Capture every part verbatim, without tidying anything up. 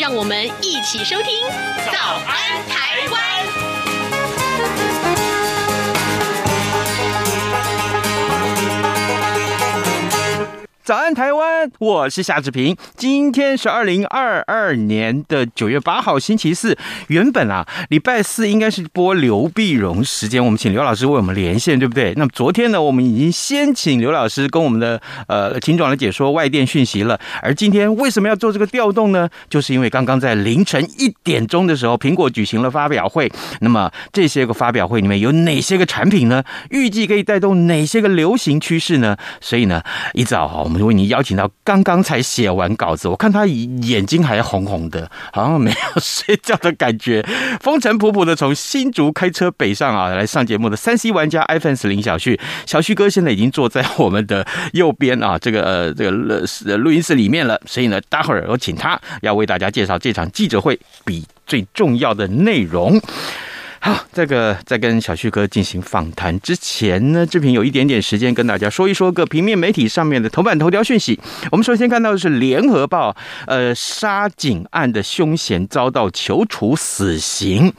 让我们一起收听《早安台湾》。早安台湾，我是夏志平。今天是二零二二年的九月八号，星期四。原本啊，礼拜四应该是播刘必荣时间，我们请刘老师为我们连线，对不对？那么昨天呢，我们已经先请刘老师跟我们的呃听众来解说外电讯息了。而今天为什么要做这个调动呢？就是因为刚刚在凌晨一点钟的时候，苹果举行了发表会。那么这些个发表会里面有哪些个产品呢？预计可以带动哪些个流行趋势呢？所以呢，一早哈我们。为你邀请到刚刚才写完稿子，我看他眼睛还红红的，好像没有睡觉的感觉，风尘仆仆的从新竹开车北上啊，来上节目的三 C 玩家 ifans 林小旭，小旭哥现在已经坐在我们的右边啊，这个呃这个呃录音室里面了，所以呢，待会儿我请他要为大家介绍这场记者会比最重要的内容。好，这个在跟小旭哥进行访谈之前呢，志平有一点点时间跟大家说一说各平面媒体上面的头版头条讯息。我们首先看到的是联合报，呃，杀警案的凶嫌遭到求处死刑。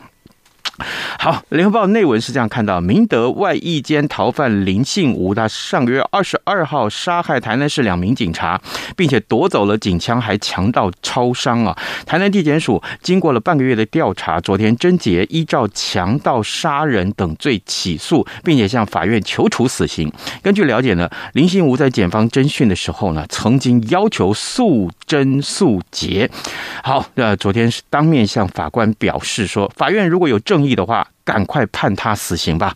好，联合报内文是这样看到，明德外役监逃犯林信吾，他上个月二十二号杀害台南市两名警察，并且夺走了警枪，还强盗超商啊！台南地检署经过了半个月的调查，昨天侦结，依照强盗杀人等罪起诉，并且向法院求处死刑。根据了解呢，林信吾在检方侦讯的时候呢，曾经要求速侦速结。好，呃，昨天是当面向法官表示说，法院如果有正义的话，赶快判他死刑吧。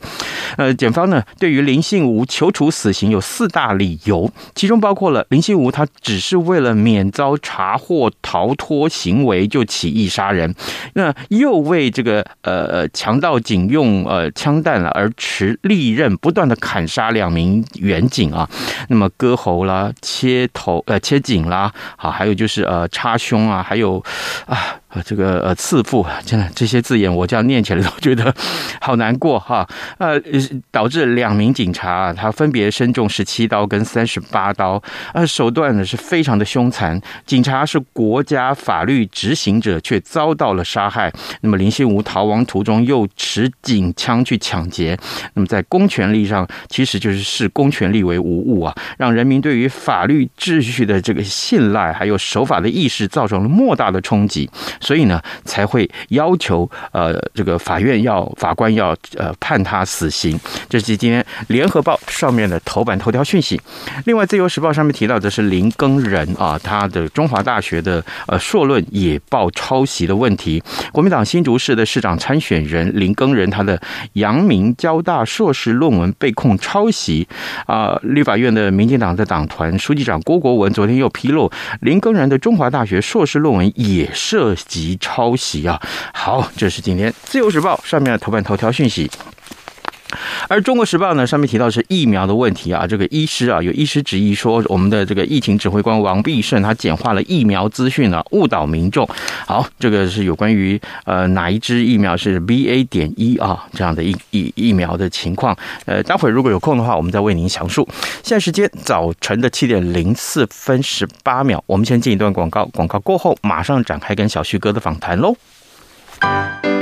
呃，检方呢对于林信吾求处死刑有四大理由，其中包括了林信吾他只是为了免遭查获逃脱行为就起意杀人，那又为这个呃强盗警用呃枪弹而持利刃不断的砍杀两名员警啊，那么割喉啦、切头呃切颈啦，好，还有就是呃插胸啊，还有啊。这个呃刺腹，真的这些字眼我这样念起来都觉得好难过哈。呃，导致两名警察、啊、他分别身中十七刀跟三十八刀，呃，手段呢是非常的凶残。警察是国家法律执行者，却遭到了杀害。那么林信吾逃亡途中又持警枪去抢劫，那么在公权力上其实就是视公权力为无物啊，让人民对于法律秩序的这个信赖还有守法的意识造成了莫大的冲击。所以呢，才会要求呃，这个法院要法官要呃判他死刑。这是今天联合报上面的头版头条讯息。另外，《自由时报》上面提到的是林耕仁啊，他的中华大学的呃硕论也报抄袭的问题。国民党新竹市的市长参选人林耕仁，他的阳明交大硕士论文被控抄袭啊、呃。立法院的民进党的党团书记长郭国文昨天又披露，林耕仁的中华大学硕士论文也涉及及抄袭啊！好，这是今天《自由时报》上面的头版头条讯息。而《中国时报》呢，上面提到是疫苗的问题啊，这个医师啊，有医师质疑说，我们的这个疫情指挥官王必胜他简化了疫苗资讯啊，误导民众。好，这个是有关于呃哪一支疫苗是 B A 点一 啊这样的疫疫疫苗的情况。呃，待会儿如果有空的话，我们再为您详述。现在时间早晨的七点零四分十八秒，我们先进一段广告，广告过后马上展开跟小旭哥的访谈喽。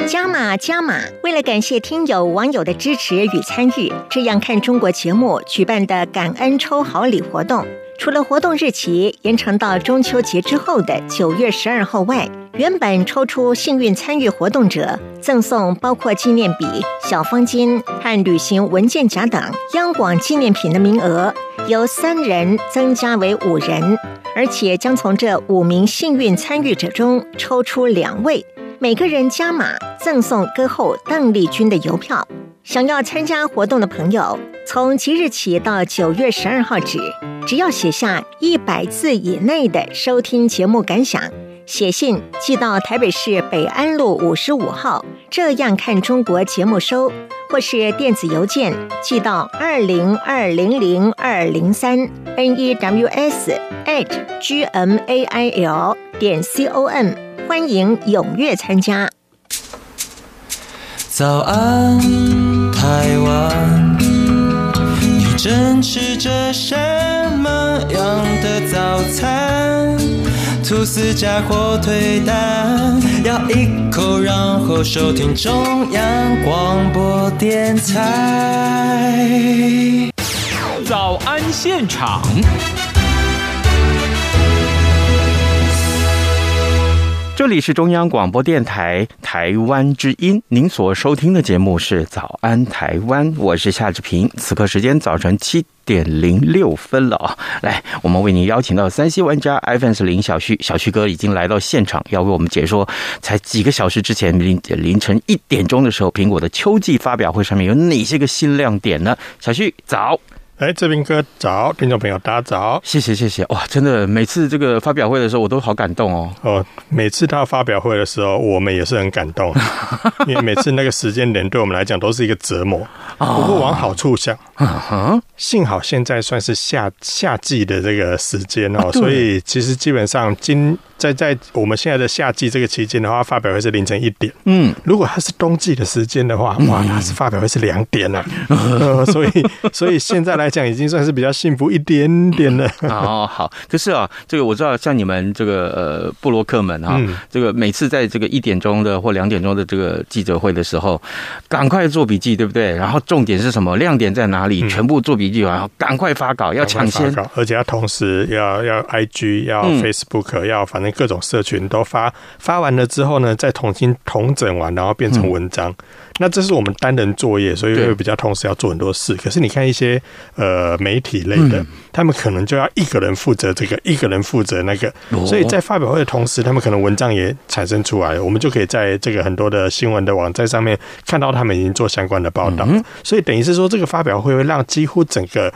加码加码！为了感谢听友网友的支持与参与，这样看中国节目举办的感恩抽好礼活动，除了活动日期延长到中秋节之后的九月十二号外，原本抽出幸运参与活动者赠送包括纪念笔、小方巾和旅行文件夹等央广纪念品的名额，由三人增加为五人，而且将从这五名幸运参与者中抽出两位。每个人加码赠送歌后邓丽君的邮票。想要参加活动的朋友，从即日起到九月十二号止，只要写下一百字以内的收听节目感想，写信寄到台北市北安路五十五号这样看中国节目收，或是电子邮件寄到二零二零零二零三 news at gmail dot com， 欢迎踊跃参加。早安台湾，你正吃着什么样的早餐？吐司加火腿蛋，咬一口，然后收听中央广播电台早安现场。这里是中央广播电台台湾之音，您所收听的节目是早安台湾，我是夏志平。此刻时间早晨七点零六分了啊！来，我们为您邀请到三 C 玩家 ifans 林小旭，小旭哥已经来到现场，要为我们解说才几个小时之前凌凌晨一点钟的时候，苹果的秋季发表会上面有哪些个新亮点呢？小旭早。哎，志平哥早，听众朋友大家早，谢谢谢谢哇！真的，每次这个发表会的时候，我都好感动哦。哦，每次他发表会的时候，我们也是很感动，因为每次那个时间点对我们来讲都是一个折磨。不过往好处想，哦、幸好现在算是夏夏季的这个时间哦、啊，所以其实基本上今在在我们现在的夏季这个期间的话，发表会是凌晨一点。嗯，如果它是冬季的时间的话，哇，它是发表会是两点了、啊呃。所以所以现在来。来讲已经算是比较幸福一点点了哦，好，可是啊，这个我知道，像你们这个呃部落客们啊、嗯，这个每次在这个一点钟的或两点钟的这个记者会的时候，赶快做笔记，对不对？然后重点是什么？亮点在哪里？嗯、全部做笔记，然后赶快发稿，要抢先，而且要同时要要 I G 要 Facebook、嗯、要反正各种社群都发，发完了之后呢，再重新统整完，然后变成文章。嗯，那这是我们单人作业，所以会比较同时要做很多事。可是你看一些呃媒体类的、嗯，他们可能就要一个人负责这个，一个人负责那个、哦，所以在发表会的同时，他们可能文章也产生出来，我们就可以在这个很多的新闻的网站上面看到他们已经做相关的报道、嗯。所以等于是说，这个发表会会让几乎整个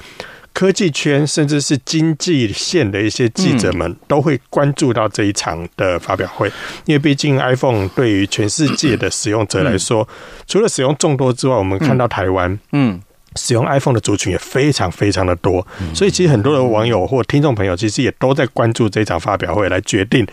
科技圈甚至是经济线的一些记者们都会关注到这一场的发表会，因为毕竟 iPhone 对于全世界的使用者来说，除了使用众多之外，我们看到台湾，嗯。使用 iPhone 的族群也非常非常的多，所以其实很多的网友或听众朋友其实也都在关注这场发表会，来决定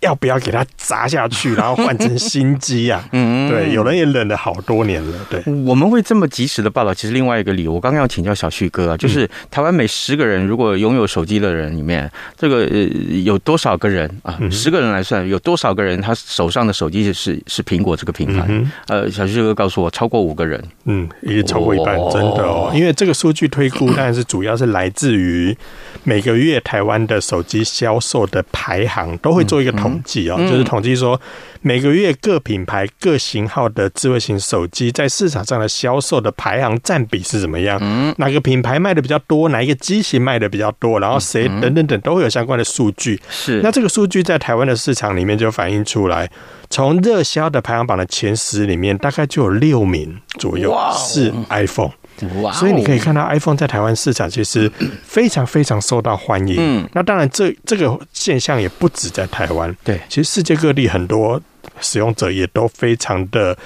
要不要给它砸下去，然后换成新机啊？嗯，对，有人也忍了好多年了。对，我们会这么及时的报道，其实另外一个理由，我刚刚要请教小旭哥啊，就是台湾每十个人如果拥有手机的人里面，这个、呃、有多少个人啊？十个人来算，有多少个人他手上的手机是是苹果这个品牌？嗯、呃，小旭哥告诉我，超过五个人。嗯，也超过一半，哦、真的哦。因为这个数据推估，当然是主要是来自于每个月台湾的手机销售的排行，都会做一个统。嗯嗯统计哦，就是统计说每个月各品牌各型号的智慧型手机在市场上的销售的排行占比是怎么样，哪个品牌卖的比较多，哪一个机型卖的比较多，然后谁等等等都会有相关的数据。是，那这个数据在台湾的市场里面就反映出来，从热销的排行榜的前十里面，大概就有六名左右是 iPhone。Wow, 所以你可以看到 iPhone 在台湾市场其实非常非常受到欢迎。嗯、那当然这，这个现象也不止在台湾，对，其实世界各地很多使用者也都非常的，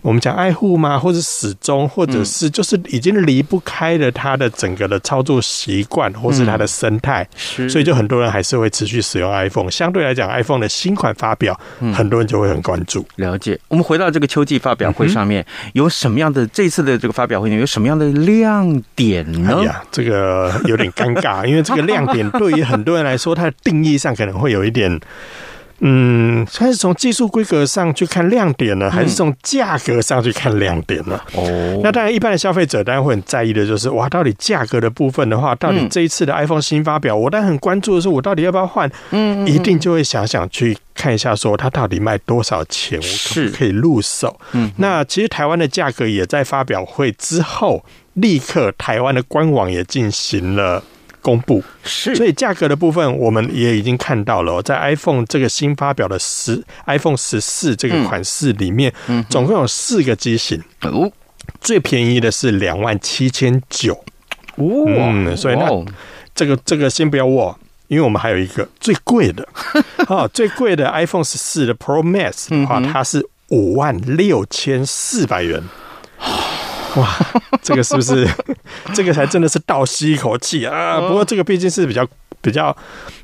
我们讲爱护嘛，或者始终，或者是就是已经离不开了它的整个的操作习惯，或是它的生态、嗯，所以就很多人还是会持续使用 iPhone。相对来讲 ，iPhone 的新款发表、嗯，很多人就会很关注。了解。我们回到这个秋季发表会上面，嗯、有什么样的这次的这个发表会有什么样的亮点呢？哎呀，这个有点尴尬，因为这个亮点对于很多人来说，它的定义上可能会有一点。嗯，它是从技术规格上去看亮点呢，还是从价格上去看亮点呢？哦、嗯，那当然，一般的消费者当然会很在意的就是，哇，到底价格的部分的话，到底这一次的 iPhone 新发表，我当然很关注的是，我到底要不要换？嗯，一定就会想想去看一下，说它到底卖多少钱，我可不可以入手？嗯，那其实台湾的价格也在发表会之后，立刻台湾的官网也进行了。公布是，所以价格的部分我们也已经看到了、哦，在 iPhone 这个新发表的十 iPhone 十四这个款式里面，嗯、总共有四个机型、嗯，最便宜的是两万七千九，嗯，所以那、哦、这个这个先不要握。因为我们还有一个最贵的，哦，最贵的 iPhone 十四的 Pro Max 的话，它是五万六千四百元。哇，这个是不是这个才真的是倒吸一口气啊？不过这个毕竟是比较比较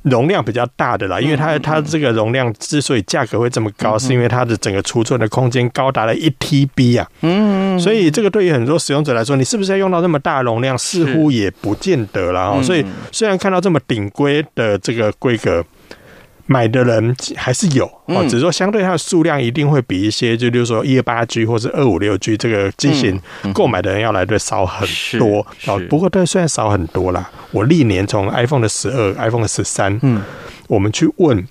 容量比较大的啦，因为它它这个容量之所以价格会这么高，是因为它的整个储存的空间高达了一 T B 啊。嗯，所以这个对于很多使用者来说，你是不是要用到这么大的容量，似乎也不见得啦。哦，所以虽然看到这么顶规的这个规格，买的人还是有，哦，只是说相对它的数量一定会比一些，就比如说 一二八 G 或是 二五六 G 这个机型购买的人要来的少很多。哦，不过对，虽然少很多啦，我历年从 iPhone 的十二、iPhone 的十三，嗯，我们去问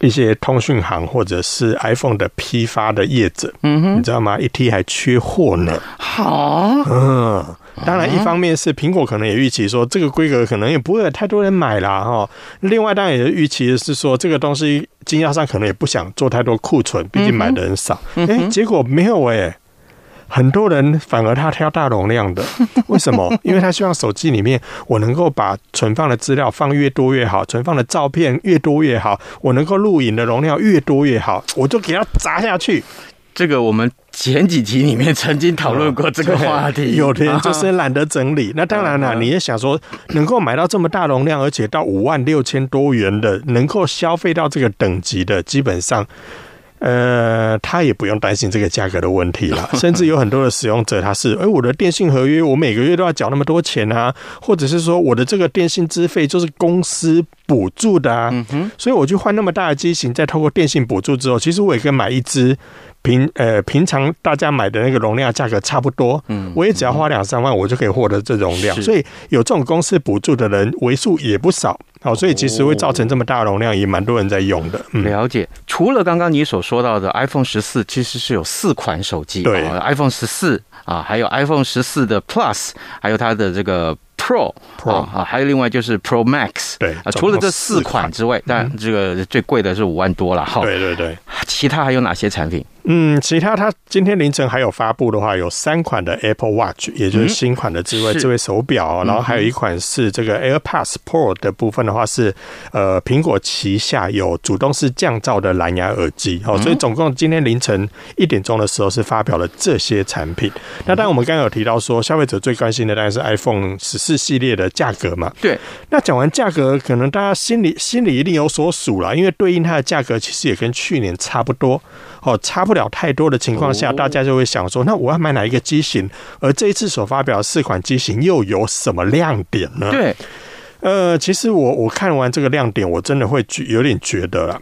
一些通讯行或者是 iPhone 的批发的业者，嗯，你知道吗？一 T 还缺货呢。好，嗯。当然一方面是苹果可能也预期说这个规格可能也不会有太多人买啦，哦，另外当然也预期是说这个东西经销商可能也不想做太多库存，毕竟买的人少，嗯欸，结果没有耶，欸，很多人反而他挑大容量的，为什么？因为他希望手机里面我能够把存放的资料放越多越好，存放的照片越多越好，我能够录影的容量越多越好，我就给它砸下去。这个我们前几集里面曾经讨论过这个话题，嗯，有的人就是懒得整理，啊，那当然啦，啊，你也想说能够买到这么大容量而且到五万六千多元的，能够消费到这个等级的，基本上呃，他也不用担心这个价格的问题啦。甚至有很多的使用者他是，哎，我的电信合约我每个月都要缴那么多钱啊，或者是说我的这个电信资费就是公司补助的啊，嗯，所以我去换那么大的机型，再透过电信补助之后，其实我也跟买一支平呃平常大家买的那个容量价格差不多，嗯，我也只要花两三万，我就可以获得这容量。所以有这种公司补助的人为数也不少，好，所以其实会造成这么大的容量，也蛮多人在用的。嗯，了解。除了刚刚你所说到的 iPhone 十四，其实是有四款手机，对，哦，，iPhone 十四啊，还有 iPhone 十四的 Plus， 还有它的这个。Pro, Pro 啊，还有另外就是 Pro Max， 对，啊，除了这四款之外，但这个最贵的是五万多了哈。对对对，其他还有哪些产品？嗯，其他它今天凌晨还有发布的话，有三款的 Apple Watch， 也就是新款的智慧智慧手表，然后还有一款是这个 AirPods Pro 的部分的话是呃苹果旗下有主动式降噪的蓝牙耳机，哦，所以总共今天凌晨一点钟的时候是发表了这些产品。那当然我们刚刚有提到说，消费者最关心的当然是 iPhone 十四。系列的价格嘛，对。那讲完价格，可能大家心里心里一定有所属啦，因为对应它的价格其实也跟去年差不多，哦，差不了太多的情况下，大家就会想说，那我要买哪一个机型？而这一次所发表的四款机型又有什么亮点呢？对，呃，其实我我看完这个亮点，我真的会有点觉得啦。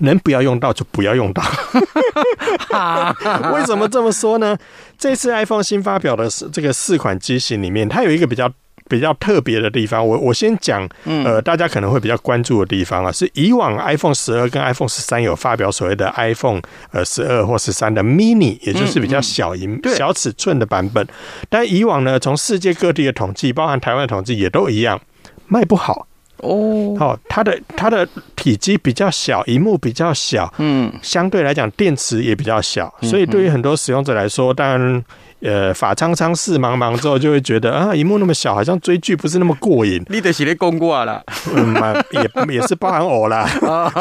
能不要用到就不要用到。为什么这么说呢？这次 iPhone 新发表的这个四款机型里面，它有一个比较比较特别的地方。我我先讲，呃，大家可能会比较关注的地方啊，是以往 iPhone 十二跟 iPhone 十三有发表所谓的 iPhone 呃十二或十三的 mini， 也就是比较小一、嗯嗯、小尺寸的版本。但以往呢，从世界各地的统计，包含台湾的统计也都一样，卖不好。哦，好，它的它的体积比较小，屏幕比较小，嗯，相对来讲电池也比较小，所以对于很多使用者来说，当然，呃，法苍苍事茫茫之后，就会觉得啊，屏幕那么小，好像追剧不是那么过瘾。你就是在讲我啦，嗯，也也是包含我啦，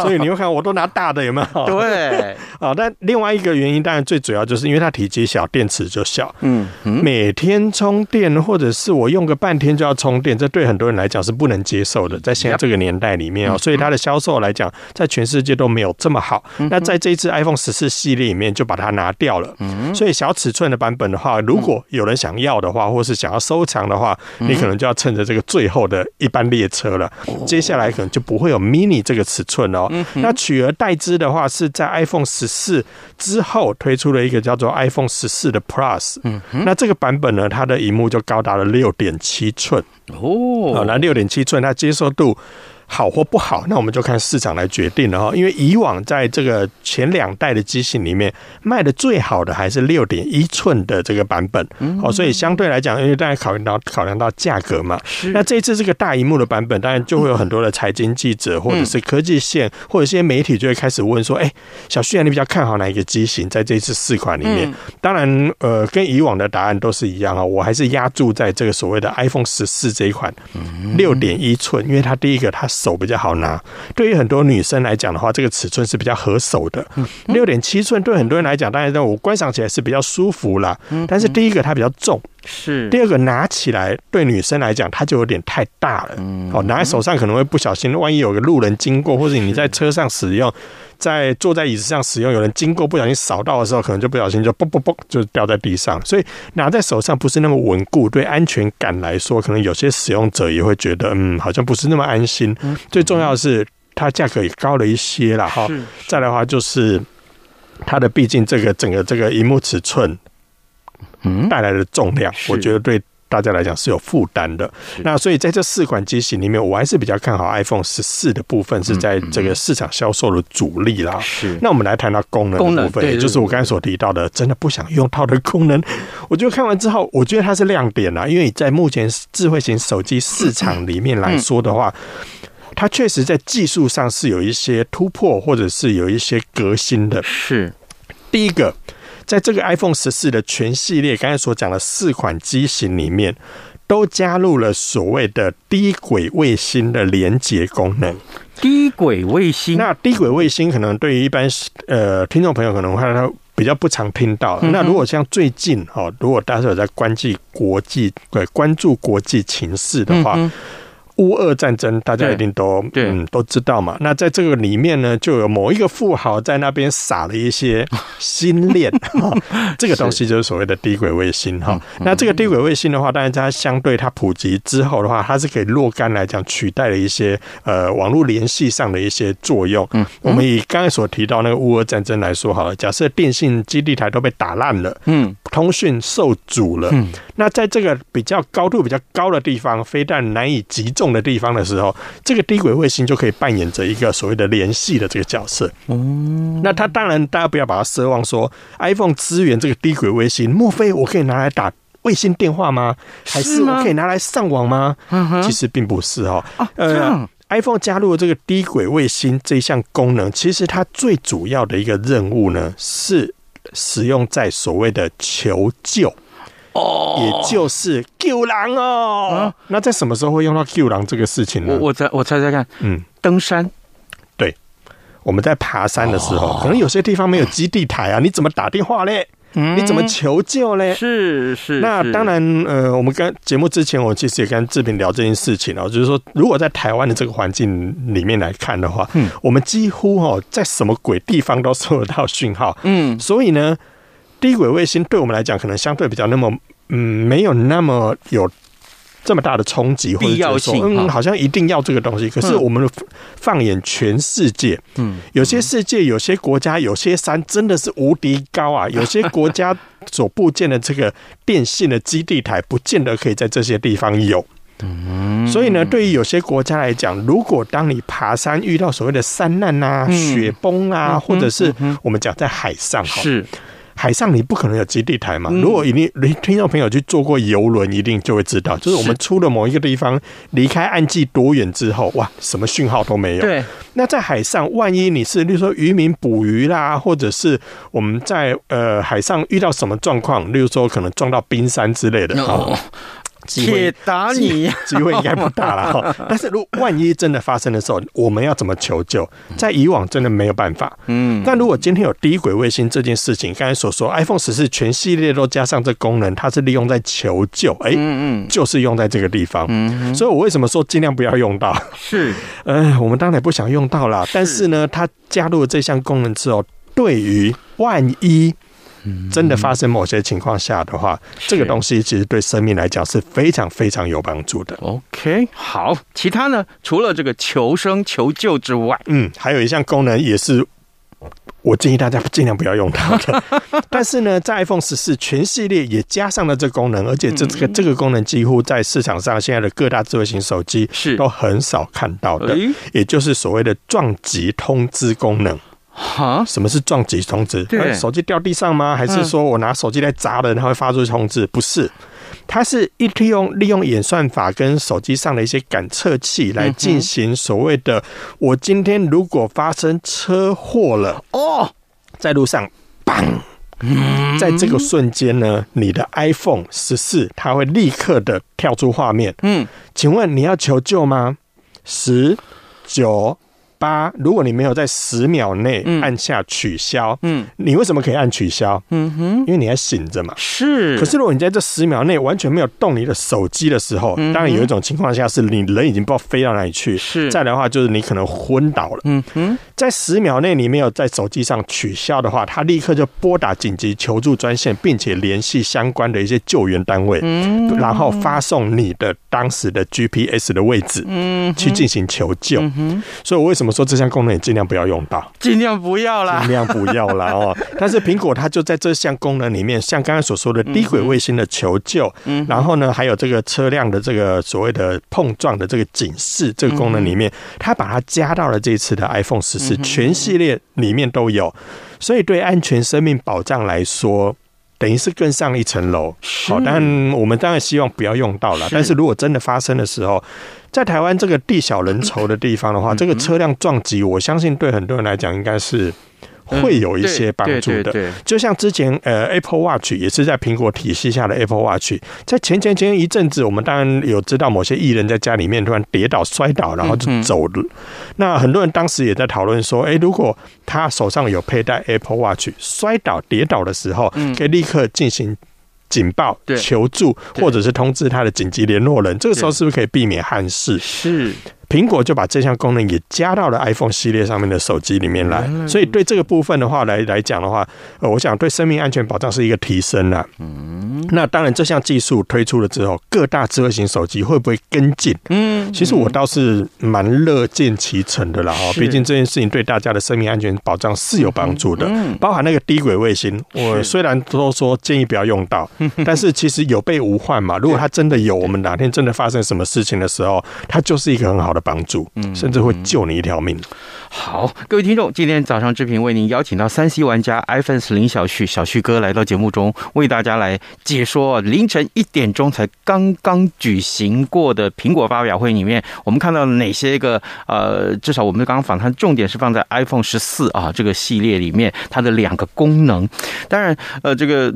所以你会看我都拿大的有没有？对，啊，但另外一个原因，当然最主要就是因为它体积小，电池就小，嗯，每天充电或者是我用个半天就要充电，这对很多人来讲是不能接受的，在现在这个年代里面，哦，所以它的销售来讲，在全世界都没有这么好。那在这一次 iPhone 十四系列里面，就把它拿掉了。所以小尺寸的版本的话，如果有人想要的话，或是想要收藏的话，你可能就要趁着这个最后的一班列车了。接下来可能就不会有 mini 这个尺寸哦。那取而代之的话，是在 iPhone 十四之后推出了一个叫做 iPhone 十四的 Plus。那这个版本呢，它的萤幕就高达了 六点七 寸。哦，那 六点七 寸，它接受度好或不好，那我们就看市场来决定了哈。因为以往在这个前两代的机型里面，卖的最好的还是 六点一 寸的这个版本，哦，所以相对来讲，因为大家考量到考量到价格嘛，那这一次这个大萤幕的版本，当然就会有很多的财经记者或者是科技线或者一些媒体就会开始问说，哎，小旭啊，你比较看好哪一个机型？在这一次四款里面，当然呃，跟以往的答案都是一样啊，我还是压注在这个所谓的 iPhone 十四这一款 六点一 寸，因为它第一个它是手比较好拿，对于很多女生来讲的话，这个尺寸是比较合手的。 六点七 寸对很多人来讲，当然我观赏起来是比较舒服啦，但是第一个它比较重，是第二个拿起来对女生来讲它就有点太大了、哦、拿在手上可能会不小心，万一有个路人经过，或者你在车上使用，在坐在椅子上使用，有人经过不小心扫到的时候，可能就不小心就啵啵啵就掉在地上，所以拿在手上不是那么稳固，对安全感来说可能有些使用者也会觉得嗯，好像不是那么安心。最重要的是它价格也高了一些啦，再来的话就是它的毕竟这个整个这个萤幕尺寸带来的重量，我觉得对大家来讲是有负担的。那所以在这四款机型里面，我还是比较看好 iPhone 十四 的部分是在这个市场销售的主力啦。是，那我们来谈到功能的部分，也就是我刚才所提到的，真的不想用到的功能。我觉得看完之后，我觉得它是亮点啦，因为在目前智慧型手机市场里面来说的话。它确实在技术上是有一些突破，或者是有一些革新的。是，第一个，在这个 iPhone 十四 的全系列，刚才所讲的四款机型里面，都加入了所谓的低轨卫星的连接功能。低轨卫星，那低轨卫星可能对于一般呃听众朋友可能看到它。比较不常听到。那如果像最近、哦、如果大家有在关注国际对关注国际情势的话。嗯，乌俄战争大家一定都嗯都知道嘛，那在这个里面呢，就有某一个富豪在那边撒了一些星链、哦、这个东西就是所谓的低轨卫星、哦、那这个低轨卫星的话，当然它相对它普及之后的话，它是可以若干来讲取代了一些呃网络联系上的一些作用。嗯嗯，我们以刚才所提到那个乌俄战争来说好了，假设电信基地台都被打烂了，嗯，通讯受阻了，嗯，那在这个比较高度比较高的地方，飞弹难以集中的地方的时候，这个低轨卫星就可以扮演着一个所谓的联系的这个角色。嗯，那它当然大家不要把它奢望说 iPhone 支援这个低轨卫星，莫非我可以拿来打卫星电话吗？还是我可以拿来上网吗？嗯，其实并不是哦。啊，呃iPhone 加入这个低轨卫星这项功能，其实它最主要的一个任务呢，是使用在所谓的求救。哦，也就是救人哦、啊。那在什么时候会用到救人这个事情呢？我我猜我猜猜看，嗯，登山。对，我们在爬山的时候，哦、可能有些地方没有基地台啊，你怎么打电话嘞？嗯、你怎么求救嘞？是 是, 是。那当然，呃，我们刚节目之前，我其实也跟志平聊这件事情哦，就是说，如果在台湾的这个环境里面来看的话，嗯，我们几乎哦，在什么鬼地方都收得到讯号，嗯，所以呢。低轨卫星对我们来讲，可能相对比较那么，嗯，没有那么有这么大的冲击或者觉得说，嗯，好像一定要这个东西。可是我们放眼全世界，嗯，有些世界、有些国家、有些山真的是无敌高啊，有些国家所布建的这个电信的基地台，不见得可以在这些地方有。所以呢，对于有些国家来讲，如果当你爬山遇到所谓的山难啊、雪崩啊，或者是我们讲在海上，是。海上你不可能有基地台嘛？如果一定听众朋友去坐过游轮，一定就会知道，就是我们出了某一个地方，离开岸际多远之后，哇，什么讯号都没有。对。那在海上，万一你是，例如说渔民捕鱼啦，或者是我们在呃海上遇到什么状况，例如说可能撞到冰山之类的。No.铁打你，机会应该不大了哈。但是如果万一真的发生的时候，我们要怎么求救？在以往真的没有办法。嗯，但如果今天有低轨卫星这件事情，刚才所说 iPhone 十四全系列都加上这功能，它是利用在求救，哎、欸，嗯嗯，就是用在这个地方。嗯，所以我为什么说尽量不要用到？是，呃，我们当然不想用到啦。但是呢，它加入了这项功能之后，对于万一。真的发生某些情况下的话，这个东西其实对生命来讲是非常非常有帮助的。OK， 好，其他呢？除了这个求生求救之外，嗯，还有一项功能也是我建议大家尽量不要用它的。但是呢，在 iPhone 十四 全系列也加上了这功能，而且这个、嗯、这个功能几乎在市场上现在的各大智慧型手机都很少看到的，也就是所谓的撞击通知功能。哈，什么是撞击通知？欸、手机掉地上吗？还是说我拿手机来砸人，它会发出通知？不是，它是一利用利用演算法跟手机上的一些感测器来进行所谓的，我今天如果发生车祸了哦，在路上，砰！在这个瞬间呢，你的 iPhone 十四它会立刻的跳出画面。嗯，请问你要求救吗？十九八，如果你没有在十秒内按下取消，嗯，你为什么可以按取消？嗯哼，因为你还醒着嘛。是。可是如果你在这十秒内完全没有动你的手机的时候，嗯，当然有一种情况下是你人已经不知道飞到哪里去。是。再来的话就是你可能昏倒了。嗯哼，在十秒内你没有在手机上取消的话，他立刻就拨打紧急求助专线，并且联系相关的一些救援单位，嗯，然后发送你的当时的 G P S 的位置，嗯，去进行求救。嗯，所以我为什么说这项功能也尽量不要用到，尽量不要啦，尽量不要啦哦。但是苹果它就在这项功能里面，像刚刚所说的低轨卫星的求救，嗯，然后呢，还有这个车辆的这个所谓的碰撞的这个警示这个功能里面，它把它加到了这一次的 iPhone 十四全系列里面都有，所以对安全生命保障来说，等于是更上一层楼。好，但我们当然希望不要用到了。但是如果真的发生的时候，在台湾这个地小人稠的地方的话，这个车辆撞击，我相信对很多人来讲应该是会有一些帮助的。嗯，就像之前呃 Apple Watch 也是在苹果体系下的 Apple Watch， 在前前前一阵子，我们当然有知道某些艺人在家里面突然跌倒摔倒，然后就走了。嗯，那很多人当时也在讨论说，欸，如果他手上有佩戴 Apple Watch， 摔倒跌倒的时候，可以立刻进行警报求助，或者是通知他的紧急联络人，这个时候是不是可以避免憾事？是。苹果就把这项功能也加到了 iPhone 系列上面的手机里面来，所以对这个部分的话来来讲的话，呃，我想对生命安全保障是一个提升啦。嗯，那当然这项技术推出了之后，各大智慧型手机会不会跟进？嗯，其实我倒是蛮乐见其成的啦。毕竟这件事情对大家的生命安全保障是有帮助的，包含那个低轨卫星，我虽然都说建议不要用到，但是其实有备无患嘛。如果它真的有，我们哪天真的发生什么事情的时候，它就是一个很好的帮助，甚至会救你一条命。嗯嗯，好，各位听众，今天早上志平为您邀请到三 C 玩家 ifans 林小旭小旭哥来到节目中，为大家来解说凌晨一点钟才刚刚举行过的苹果发表会里面，我们看到哪些个呃，至少我们刚刚访谈重点是放在 iPhone 十四啊这个系列里面它的两个功能。当然，呃，这个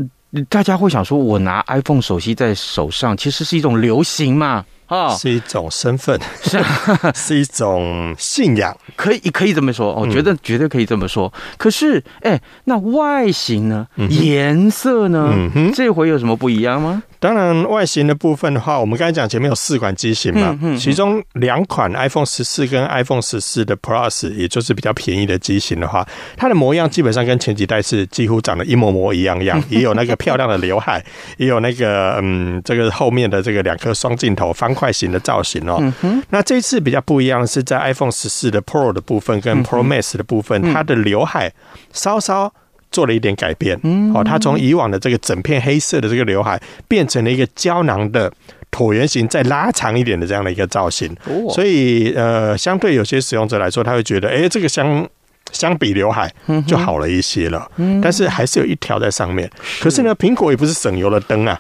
大家会想说，我拿 iPhone 手机在手上，其实是一种流行嘛。哦，是一种身份，是啊，是一种信仰，可以可以这么说，我觉得绝对可以这么说。可是，哎，那外形呢？嗯，颜色呢？嗯，这回有什么不一样吗？当然，外形的部分的话，我们刚才讲前面有四款机型嘛，嗯嗯，其中两款 iPhone 十四跟 iPhone 十四的 Plus， 也就是比较便宜的机型的话，它的模样基本上跟前几代是几乎长得一模模一样样，也有那个漂亮的刘海，也有那个嗯，这个后面的这个两颗双镜头方块型的造型哦。嗯，那这一次比较不一样是在 iPhone 十四的 Pro 的部分跟 Pro Max 的部分，嗯，它的刘海稍稍做了一点改变，哦，它从以往的这个整片黑色的这个刘海变成了一个胶囊的椭圆形再拉长一点的这样的一个造型，哦，所以呃，相对有些使用者来说，他会觉得，哎，这个相相比刘海就好了一些了，嗯，但是还是有一条在上面。可是呢，苹果也不是省油的灯啊。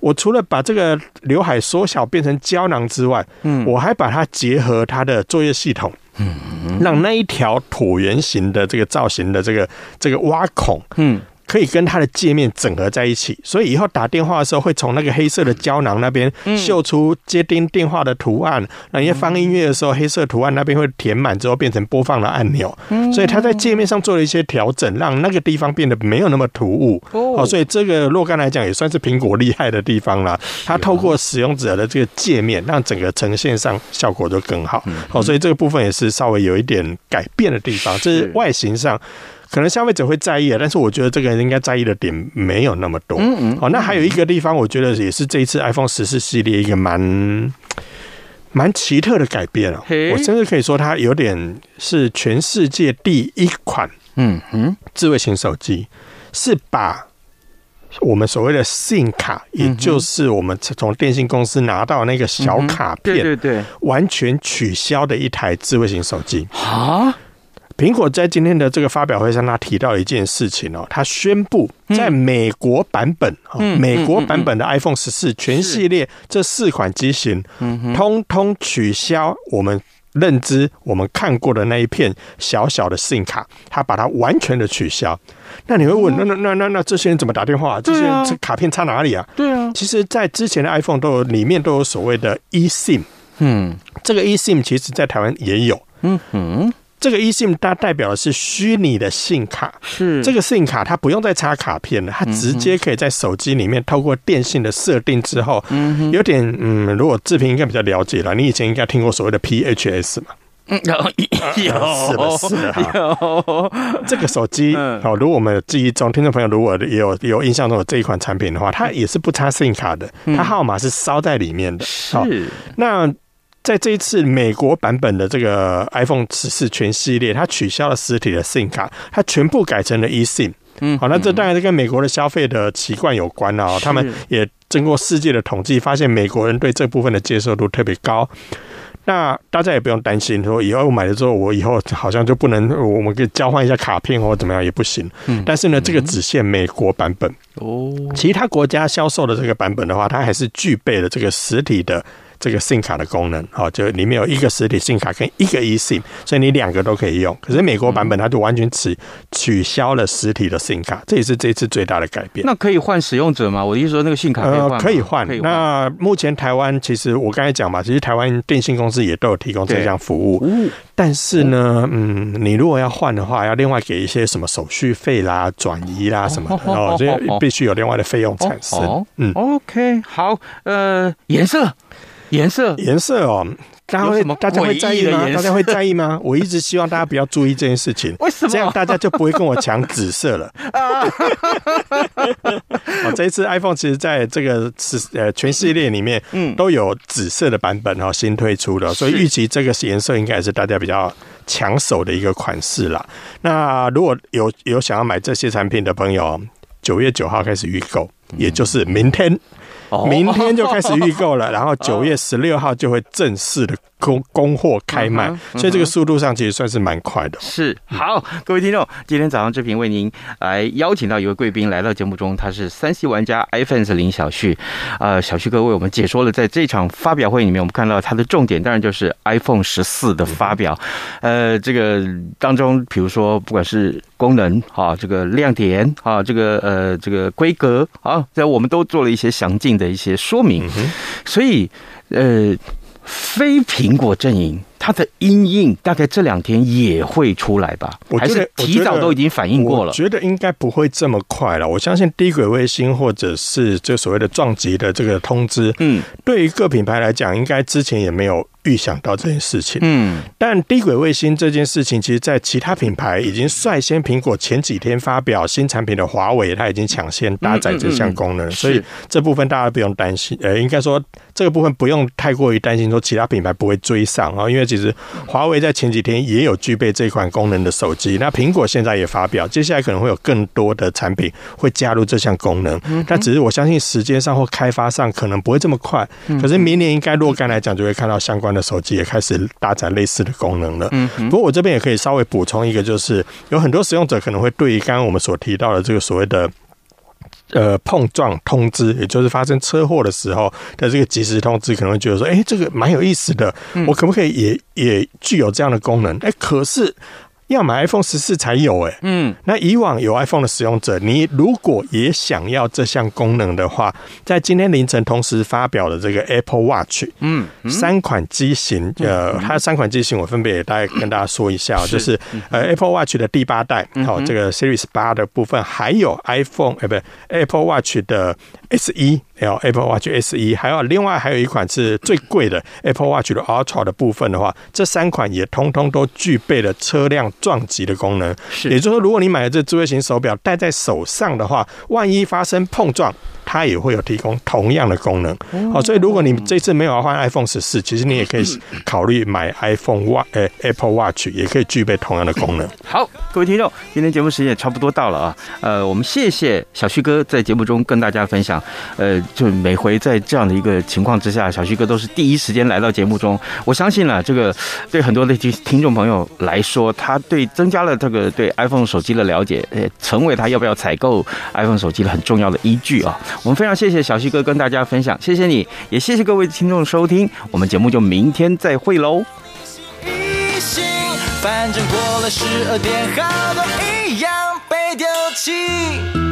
我除了把这个刘海缩小变成胶囊之外，嗯，我还把它结合它的作业系统。嗯，让那一条椭圆形的这个造型的这个这个挖孔，嗯，可以跟它的界面整合在一起，所以以后打电话的时候会从那个黑色的胶囊那边秀出接听电话的图案，那你放音乐的时候，黑色图案那边会填满之后变成播放的按钮，所以它在界面上做了一些调整，让那个地方变得没有那么突兀。哦，所以这个若干来讲也算是苹果厉害的地方啦，它透过使用者的这个界面，让整个呈现上效果就更好。哦，所以这个部分也是稍微有一点改变的地方，这是外形上。可能消费者会在意，但是我觉得这个人应该在意的点没有那么多。嗯嗯，哦，那还有一个地方，我觉得也是这一次 iPhone 十四系列一个蛮蛮奇特的改变哦。我甚至可以说，它有点是全世界第一款，嗯嗯，智慧型手机是把我们所谓的 SIM 卡，也就是我们从电信公司拿到那个小卡片，对对对，完全取消的一台智慧型手机啊。苹果在今天的这个发表会上，他提到一件事情哦，他宣布在美国版本，嗯，美国版本的 iPhone 十四全系列这四款机型，通通取消我们认知、我们看过的那一片小小的 SIM 卡，他把它完全的取消。那你会问，那那那那那这些人怎么打电话，啊？这些人这卡片插哪里啊？对啊，其实，在之前的 iPhone 都有里面都有所谓的 eSIM， 嗯，这个 eSIM 其实在台湾也有。嗯哼，这个 eSIM 它代表的是虚拟的信卡，是这个信卡它不用再插卡片了，它直接可以在手机里面透过电信的设定之后，嗯、有点嗯，如果志平应该比较了解了，你以前应该听过所谓的 P H S 嘛。嗯，有、呃、是的，是的哈。这个手机，好、哦，如果我们有记忆中听众朋友如果也有有印象中有这一款产品的话，它也是不插 SIM 卡的，它号码是烧在里面的。嗯哦、是。那在这一次美国版本的这个 iPhone 十四全系列，它取消了实体的 SIM 卡，它全部改成了 eSIM。嗯，好、哦，那这当然是跟美国的消费的习惯有关啊、哦。他们也经过世界的统计，发现美国人对这部分的接受度特别高。那大家也不用担心说以后我买了之后我以后好像就不能我们可以交换一下卡片或怎么样也不行、嗯、但是呢这个只限美国版本、哦、其他国家销售的这个版本的话它还是具备了这个实体的这个 SIM 卡的功能、哦、就里面有一个实体 SIM 卡跟一个 eSIM 所以你两个都可以用可是美国版本它就完全取取消了实体的 SIM 卡这也是这次最大的改变那可以换使用者吗我的意思说那个 SIM 卡可以换、呃、可以换那目前台湾其实我刚才讲嘛其实台湾电信公司也都有提供这项服务但是呢嗯，你如果要换的话要另外给一些什么手续费啦转移啦什么的哦，所以必须有另外的费用产生、哦嗯、OK 好呃，颜色颜色颜色哦大家会大家会在意吗？大家会在意吗？我一直希望大家不要注意这件事情，为什么？这样大家就不会跟我抢紫色了。哦、这一次 iPhone 其实在这个呃全系列里面，都有紫色的版本哈、哦，新推出的，所以预期这个颜色应该也是大家比较抢手的一个款式啦。那如果有有想要买这些产品的朋友，九月九号开始预购，也就是明天。明天就开始预购了，然后九月十六号就会正式的供供货开卖，所以这个速度上其实算是蛮快的。是，好，各位听众，今天早上志平为您来邀请到一位贵宾来到节目中，他是三 C 玩家 ifans 林小旭，呃，小旭哥为我们解说了在这场发表会里面，我们看到他的重点当然就是 iPhone 十四的发表，呃，这个当中比如说不管是功能啊，这个亮点啊，这个呃这个规格啊，在我们都做了一些详尽的一些说明，所以呃。非苹果阵营，它的因应大概这两天也会出来吧？还是提早都已经反应过了？我觉得应该不会这么快了。我相信低轨卫星或者是这所谓的撞击的这个通知，嗯，对于各品牌来讲，应该之前也没有预想到这件事情，嗯。但低轨卫星这件事情，其实在其他品牌已经率先苹果前几天发表新产品的华为，它已经抢先搭载这项功能，嗯嗯嗯，所以这部分大家不用担心。呃，应该说。这个部分不用太过于担心说其他品牌不会追上啊，因为其实华为在前几天也有具备这款功能的手机，那苹果现在也发表，接下来可能会有更多的产品会加入这项功能，那只是我相信时间上或开发上可能不会这么快，可是明年应该若干来讲就会看到相关的手机也开始搭载类似的功能了。不过我这边也可以稍微补充一个，就是有很多使用者可能会对于刚刚我们所提到的这个所谓的呃，碰撞通知，也就是发生车祸的时候的这个即时通知，可能会觉得说，哎、欸，这个蛮有意思的，我可不可以也也具有这样的功能？哎、欸，可是要买 iPhone 十四才有、欸，哎，嗯，那以往有 iPhone 的使用者，你如果也想要这项功能的话，在今天凌晨同时发表的这个 Apple Watch， 嗯，嗯三款机型，呃，它三款机型我分别也大概跟大家说一下，是就是呃 Apple Watch 的第八代，好、嗯哦，这个 Series 八的部分，还有 iPhone， 哎、呃，不是 Apple Watch 的 S 一。Apple Watch S 一 还有另外还有一款是最贵的 Apple Watch 的 Ultra 的部分的话，这三款也通通都具备了车辆撞击的功能，也就是说如果你买了这智慧型手表戴在手上的话，万一发生碰撞它也会有提供同样的功能、哦、所以如果你这次没有要换 iPhone 十四， 其实你也可以考虑买 iPhone Watch、呃、Apple Watch 也可以具备同样的功能。好，各位听众，今天节目时间也差不多到了啊，呃，我们谢谢小旭哥在节目中跟大家分享，呃，就每回在这样的一个情况之下，小旭哥都是第一时间来到节目中。我相信了，这个对很多的听众朋友来说，他对增加了这个对 iPhone 手机的了解，呃，成为他要不要采购 iPhone 手机的很重要的依据啊。我们非常谢谢小旭哥跟大家分享，谢谢你，也谢谢各位听众收听，我们节目就明天再会喽。反正过了十二点，好多一样被丢弃。